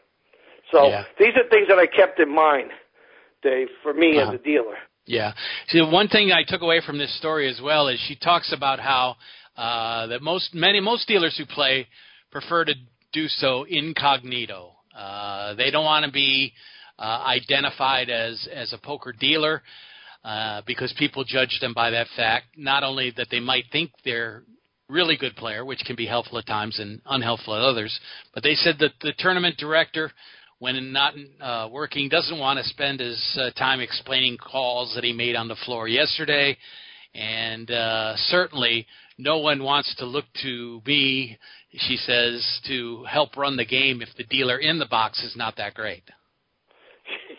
So these are things that I kept in mind, Dave, for me as a dealer. Yeah. See, one thing I took away from this story as well is she talks about how that most dealers who play prefer to do so incognito. They don't want to be identified as a poker dealer because people judge them by that fact. Not only that they might think they're really good player, which can be helpful at times and unhelpful at others, but they said that the tournament director, when not working, doesn't want to spend his time explaining calls that he made on the floor yesterday. And certainly no one wants to look to me, she says, to help run the game if the dealer in the box is not that great.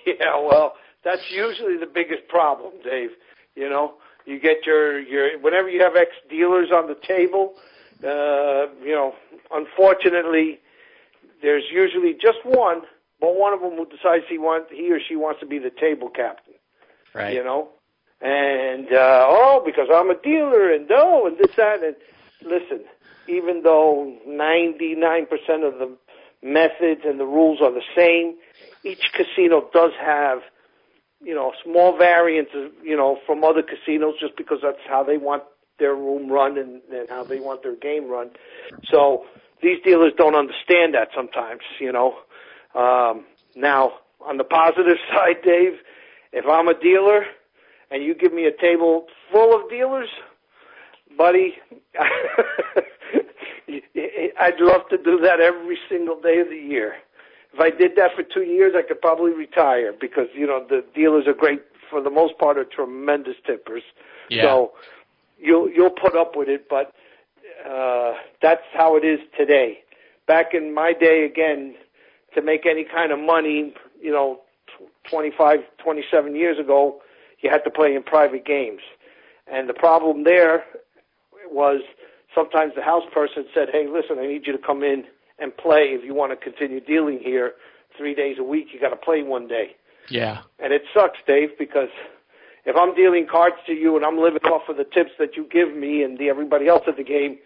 Yeah, well, that's usually the biggest problem, Dave. You know, you get your whenever you have ex-dealers on the table, you know, unfortunately, there's usually just one, but one of them who decides he or she wants to be the table captain. Right. You know? And, because I'm a dealer and this, that. And listen, even though 99% of the methods and the rules are the same, each casino does have, you know, small variances, you know, from other casinos just because that's how they want their room run and how they want their game run. So these dealers don't understand that sometimes, you know. Now, on the positive side, Dave, if I'm a dealer and you give me a table full of dealers, buddy, I'd love to do that every single day of the year. If I did that for 2 years, I could probably retire because, you know, the dealers are great, for the most part, are tremendous tippers. Yeah. So you'll put up with it, but that's how it is today. Back in my day, again, to make any kind of money, you know, 25, 27 years ago, you had to play in private games. And the problem there was sometimes the house person said, hey, listen, I need you to come in and play if you want to continue dealing here 3 days a week. You got to play one day. Yeah. And it sucks, Dave, because if I'm dealing cards to you and I'm living off of the tips that you give me and everybody else at the game,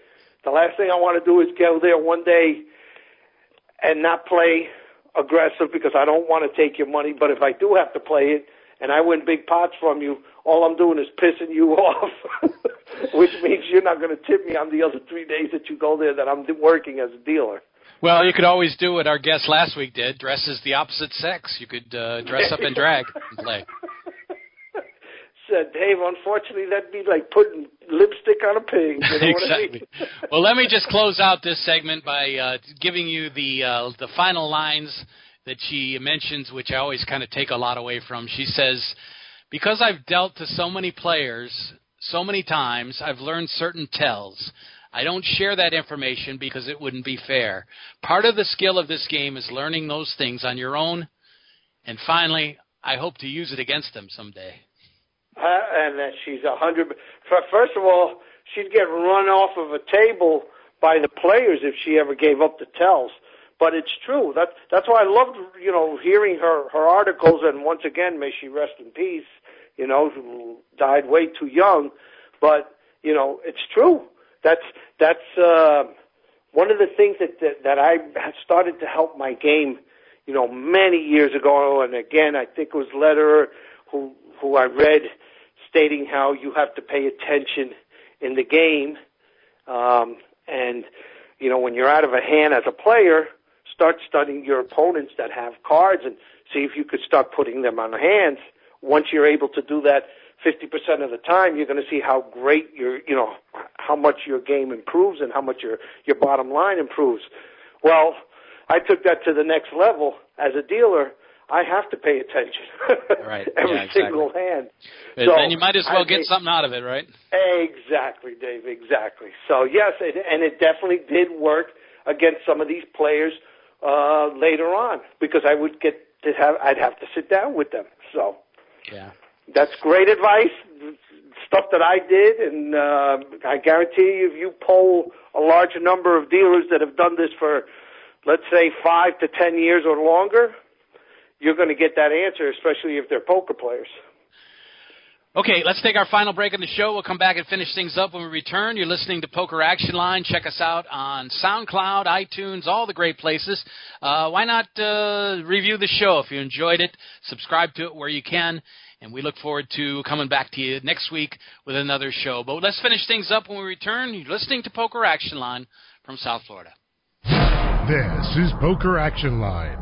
the last thing I want to do is go there one day and not play aggressive because I don't want to take your money. But if I do have to play it, and I win big pots from you, all I'm doing is pissing you off, which means you're not going to tip me on the other 3 days that you go there that I'm working as a dealer. Well, you could always do what our guest last week did, dress as the opposite sex. You could dress up in drag and play. Said, Dave, unfortunately, that'd be like putting lipstick on a pig. You know exactly. What I mean? Well, let me just close out this segment by giving you the final lines that she mentions, which I always kind of take a lot away from. She says, because I've dealt to so many players so many times, I've learned certain tells. I don't share that information because it wouldn't be fair. Part of the skill of this game is learning those things on your own. And finally, I hope to use it against them someday. And she's 100. First of all, she'd get run off of a table by the players if she ever gave up the tells. But it's true. That's why I loved, you know, hearing her articles. And once again, may she rest in peace, you know, who died way too young. But, you know, it's true. That's one of the things that I started to help my game, you know, many years ago. And again, I think it was Lederer who I read stating how you have to pay attention in the game. And, you know, when you're out of a hand as a player, start studying your opponents that have cards and see if you could start putting them on hands. Once you're able to do that 50% of the time, you're going to see how great your, you know, how much your game improves and how much your bottom line improves. Well, I took that to the next level. As a dealer, I have to pay attention right. every yeah, exactly. single hand. And so you might as well get something out of it, right? Exactly, Dave, exactly. So, yes, and it definitely did work against some of these players later on because I would get to have I'd have to sit down with them. So yeah, that's great advice, stuff that I did, and I guarantee you if you poll a larger number of dealers that have done this for, let's say, 5 to 10 years or longer, you're going to get that answer, especially if they're poker players. Okay, let's take our final break on the show. We'll come back and finish things up when we return. You're listening to Poker Action Line. Check us out on SoundCloud, iTunes, all the great places. Why not review the show if you enjoyed it? Subscribe to it where you can. And we look forward to coming back to you next week with another show. But let's finish things up when we return. You're listening to Poker Action Line from South Florida. This is Poker Action Line.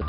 the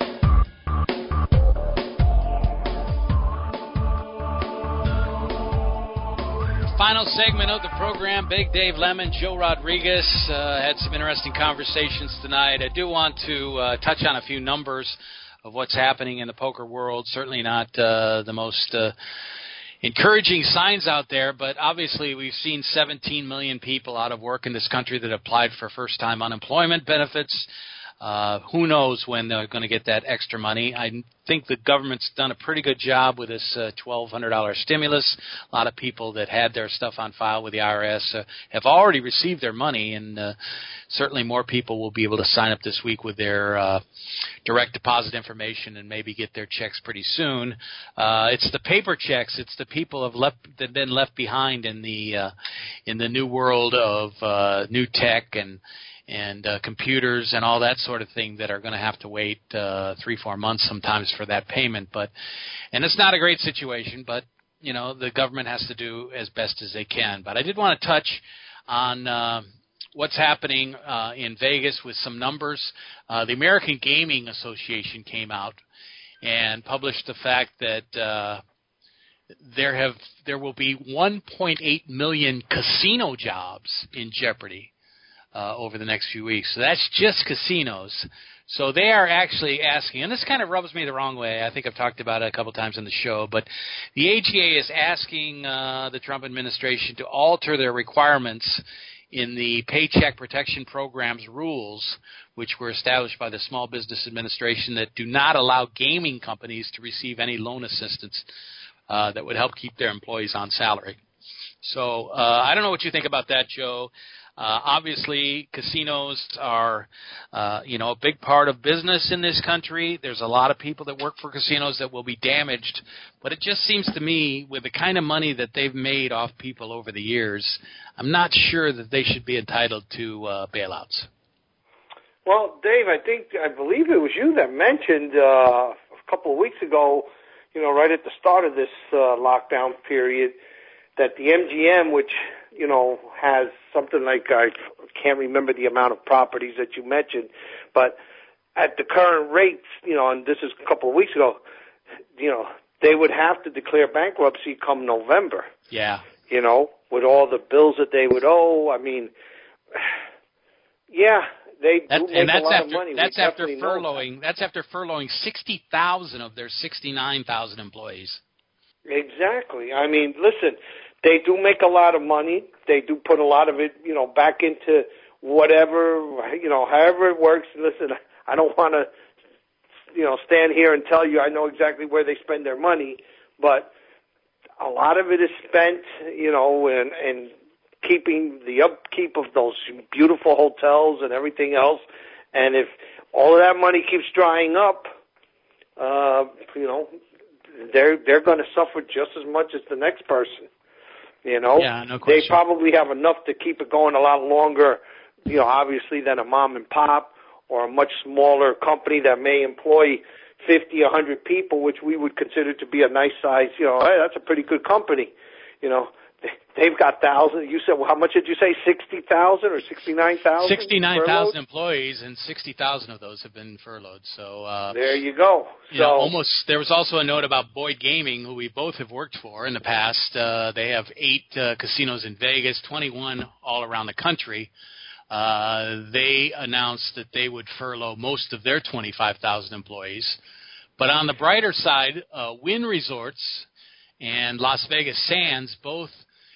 Final segment of the program, Big Dave Lemon, Joe Rodriguez, had some interesting conversations tonight. I do want to touch on a few numbers of what's happening in the poker world. Certainly not the most encouraging signs out there, but obviously we've seen 17 million people out of work in this country that applied for first-time unemployment benefits. Who knows when they're going to get that extra money. I think the government's done a pretty good job with this $1,200 stimulus. A lot of people that had their stuff on file with the IRS have already received their money, and certainly more people will be able to sign up this week with their direct deposit information and maybe get their checks pretty soon. It's the paper checks. It's the people that have been left behind in the new world of new tech and computers and all that sort of thing that are going to have to wait 3-4 months sometimes for that payment. And it's not a great situation, but, you know, the government has to do as best as they can. But I did want to touch on what's happening in Vegas with some numbers. The American Gaming Association came out and published the fact that there will be 1.8 million casino jobs in jeopardy over the next few weeks. So that's just casinos. So they are actually asking, and this kind of rubs me the wrong way. I think I've talked about it a couple times on the show, but the AGA is asking the Trump administration to alter their requirements in the Paycheck Protection Program's rules, which were established by the Small Business Administration, that do not allow gaming companies to receive any loan assistance that would help keep their employees on salary. So I don't know what you think about that, Joe. Obviously, casinos are, a big part of business in this country. There's a lot of people that work for casinos that will be damaged. But it just seems to me, with the kind of money that they've made off people over the years, I'm not sure that they should be entitled to bailouts. Well, Dave, I believe it was you that mentioned a couple of weeks ago, right at the start of this lockdown period, that the MGM, which has something like, I can't remember the amount of properties that you mentioned, but at the current rates, and this is a couple of weeks ago, they would have to declare bankruptcy come November. Yeah. With all the bills that they would owe. I mean, yeah, they do make a lot of money. That's after furloughing 60,000 of their 69,000 employees. Exactly. I mean, listen, they do make a lot of money. They do put a lot of it, back into whatever, however it works. Listen, I don't want to, stand here and tell you I know exactly where they spend their money, but a lot of it is spent, in keeping the upkeep of those beautiful hotels and everything else. And if all of that money keeps drying up, they're going to suffer just as much as the next person. Yeah, no question. They probably have enough to keep it going a lot longer, obviously, than a mom and pop or a much smaller company that may employ 50, 100 people, which we would consider to be a nice size, hey, that's a pretty good company. They've got thousands. You said, well, how much did you say, 60,000 or 69,000? 69,000 employees, and 60,000 of those have been furloughed. So there you go. There was also a note about Boyd Gaming, who we both have worked for in the past. They have 8 casinos in Vegas, 21 all around the country. They announced that they would furlough most of their 25,000 employees. But on the brighter side, Wynn Resorts and Las Vegas Sands both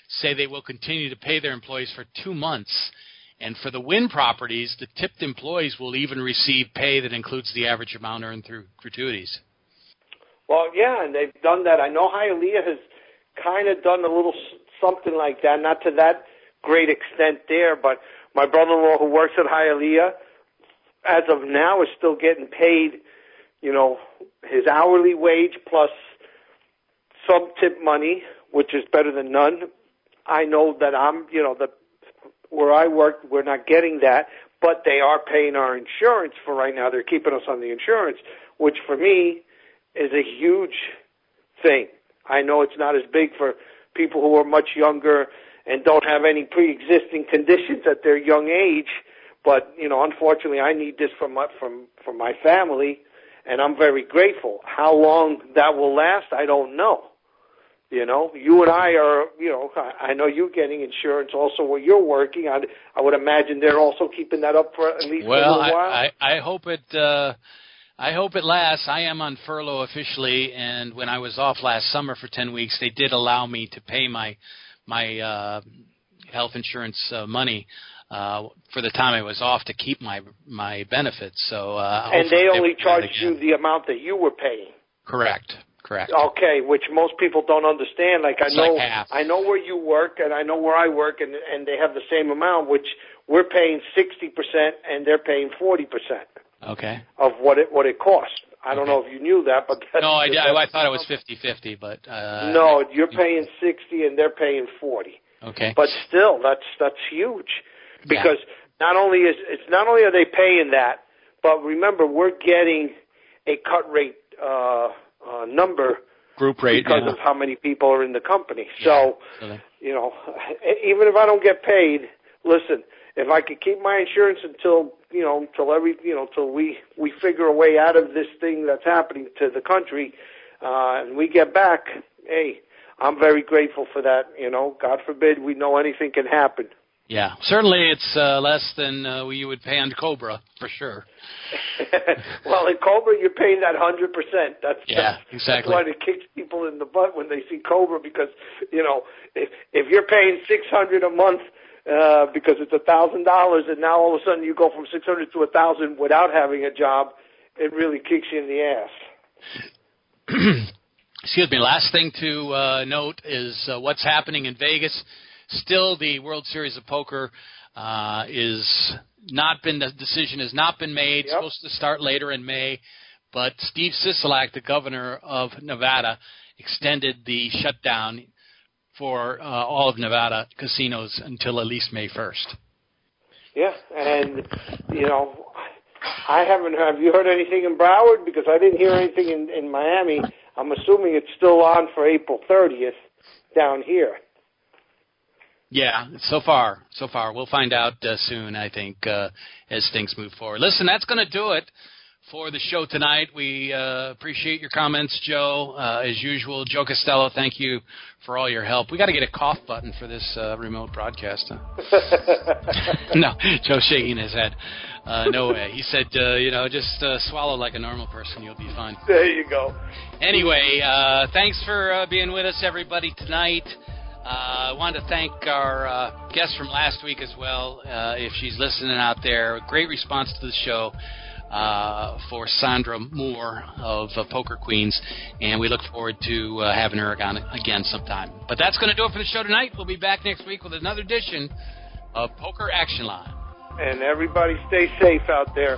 say they will continue to pay their employees for 2 months. And for the Wynn properties, the tipped employees will even receive pay that includes the average amount earned through gratuities. Well, yeah, and they've done that. I know Hialeah has kind of done a little something like that, not to that great extent there, but my brother-in-law who works at Hialeah, as of now, is still getting paid, his hourly wage plus some tip money, which is better than none. I know that that where I work, we're not getting that, but they are paying our insurance for right now. They're keeping us on the insurance, which for me is a huge thing. I know it's not as big for people who are much younger and don't have any pre-existing conditions at their young age, but, unfortunately I need this from my family, and I'm very grateful. How long that will last, I don't know. You and I are, I know you're getting insurance also where you're working. I would imagine they're also keeping that up for at least a little while. I hope it lasts. I am on furlough officially, and when I was off last summer for 10 weeks, they did allow me to pay my health insurance money for the time I was off to keep my benefits. So and they only charged you the amount that you were paying. Correct. Okay, which most people don't understand. I know where you work and I know where I work, and they have the same amount, which we're paying 60% and they're paying 40%. Okay. Of what it costs. I don't know if you knew that, but I thought it was 50-50, but no, you're paying 60 and they're paying 40. Okay. But still, that's huge, because not only are they paying that, but remember we're getting a cut rate. Number group rate because of how many people are in the company. So, even if I don't get paid, listen, if I could keep my insurance until we figure a way out of this thing that's happening to the country, and we get back, hey, I'm very grateful for that. God forbid we know anything can happen. Yeah, certainly it's less than you would pay on Cobra, for sure. Well, in Cobra, you're paying that 100%. That's exactly. That's why it kicks people in the butt when they see Cobra, because, if you're paying $600 a month because it's $1,000, and now all of a sudden you go from $600 to $1,000 without having a job, it really kicks you in the ass. Excuse me. Last thing to note is what's happening in Vegas. Still, the World Series of Poker the decision has not been made. Yep. It's supposed to start later in May, but Steve Sisolak, the governor of Nevada, extended the shutdown for all of Nevada casinos until at least May 1st. Yeah, and I haven't. Have you heard anything in Broward? Because I didn't hear anything in Miami. I'm assuming it's still on for April 30th down here. Yeah, so far. We'll find out soon, I think, as things move forward. Listen, that's going to do it for the show tonight. We appreciate your comments, Joe, as usual. Joe Costello, thank you for all your help. We got to get a cough button for this remote broadcast. Huh? No, Joe shaking his head. No way. He said, just swallow like a normal person. You'll be fine. There you go. Anyway, thanks for being with us, everybody, tonight. I wanted to thank our guest from last week as well, if she's listening out there. Great response to the show for Sandra Moore of Poker Queens, and we look forward to having her on again sometime. But that's going to do it for the show tonight. We'll be back next week with another edition of Poker Action Live. And everybody stay safe out there.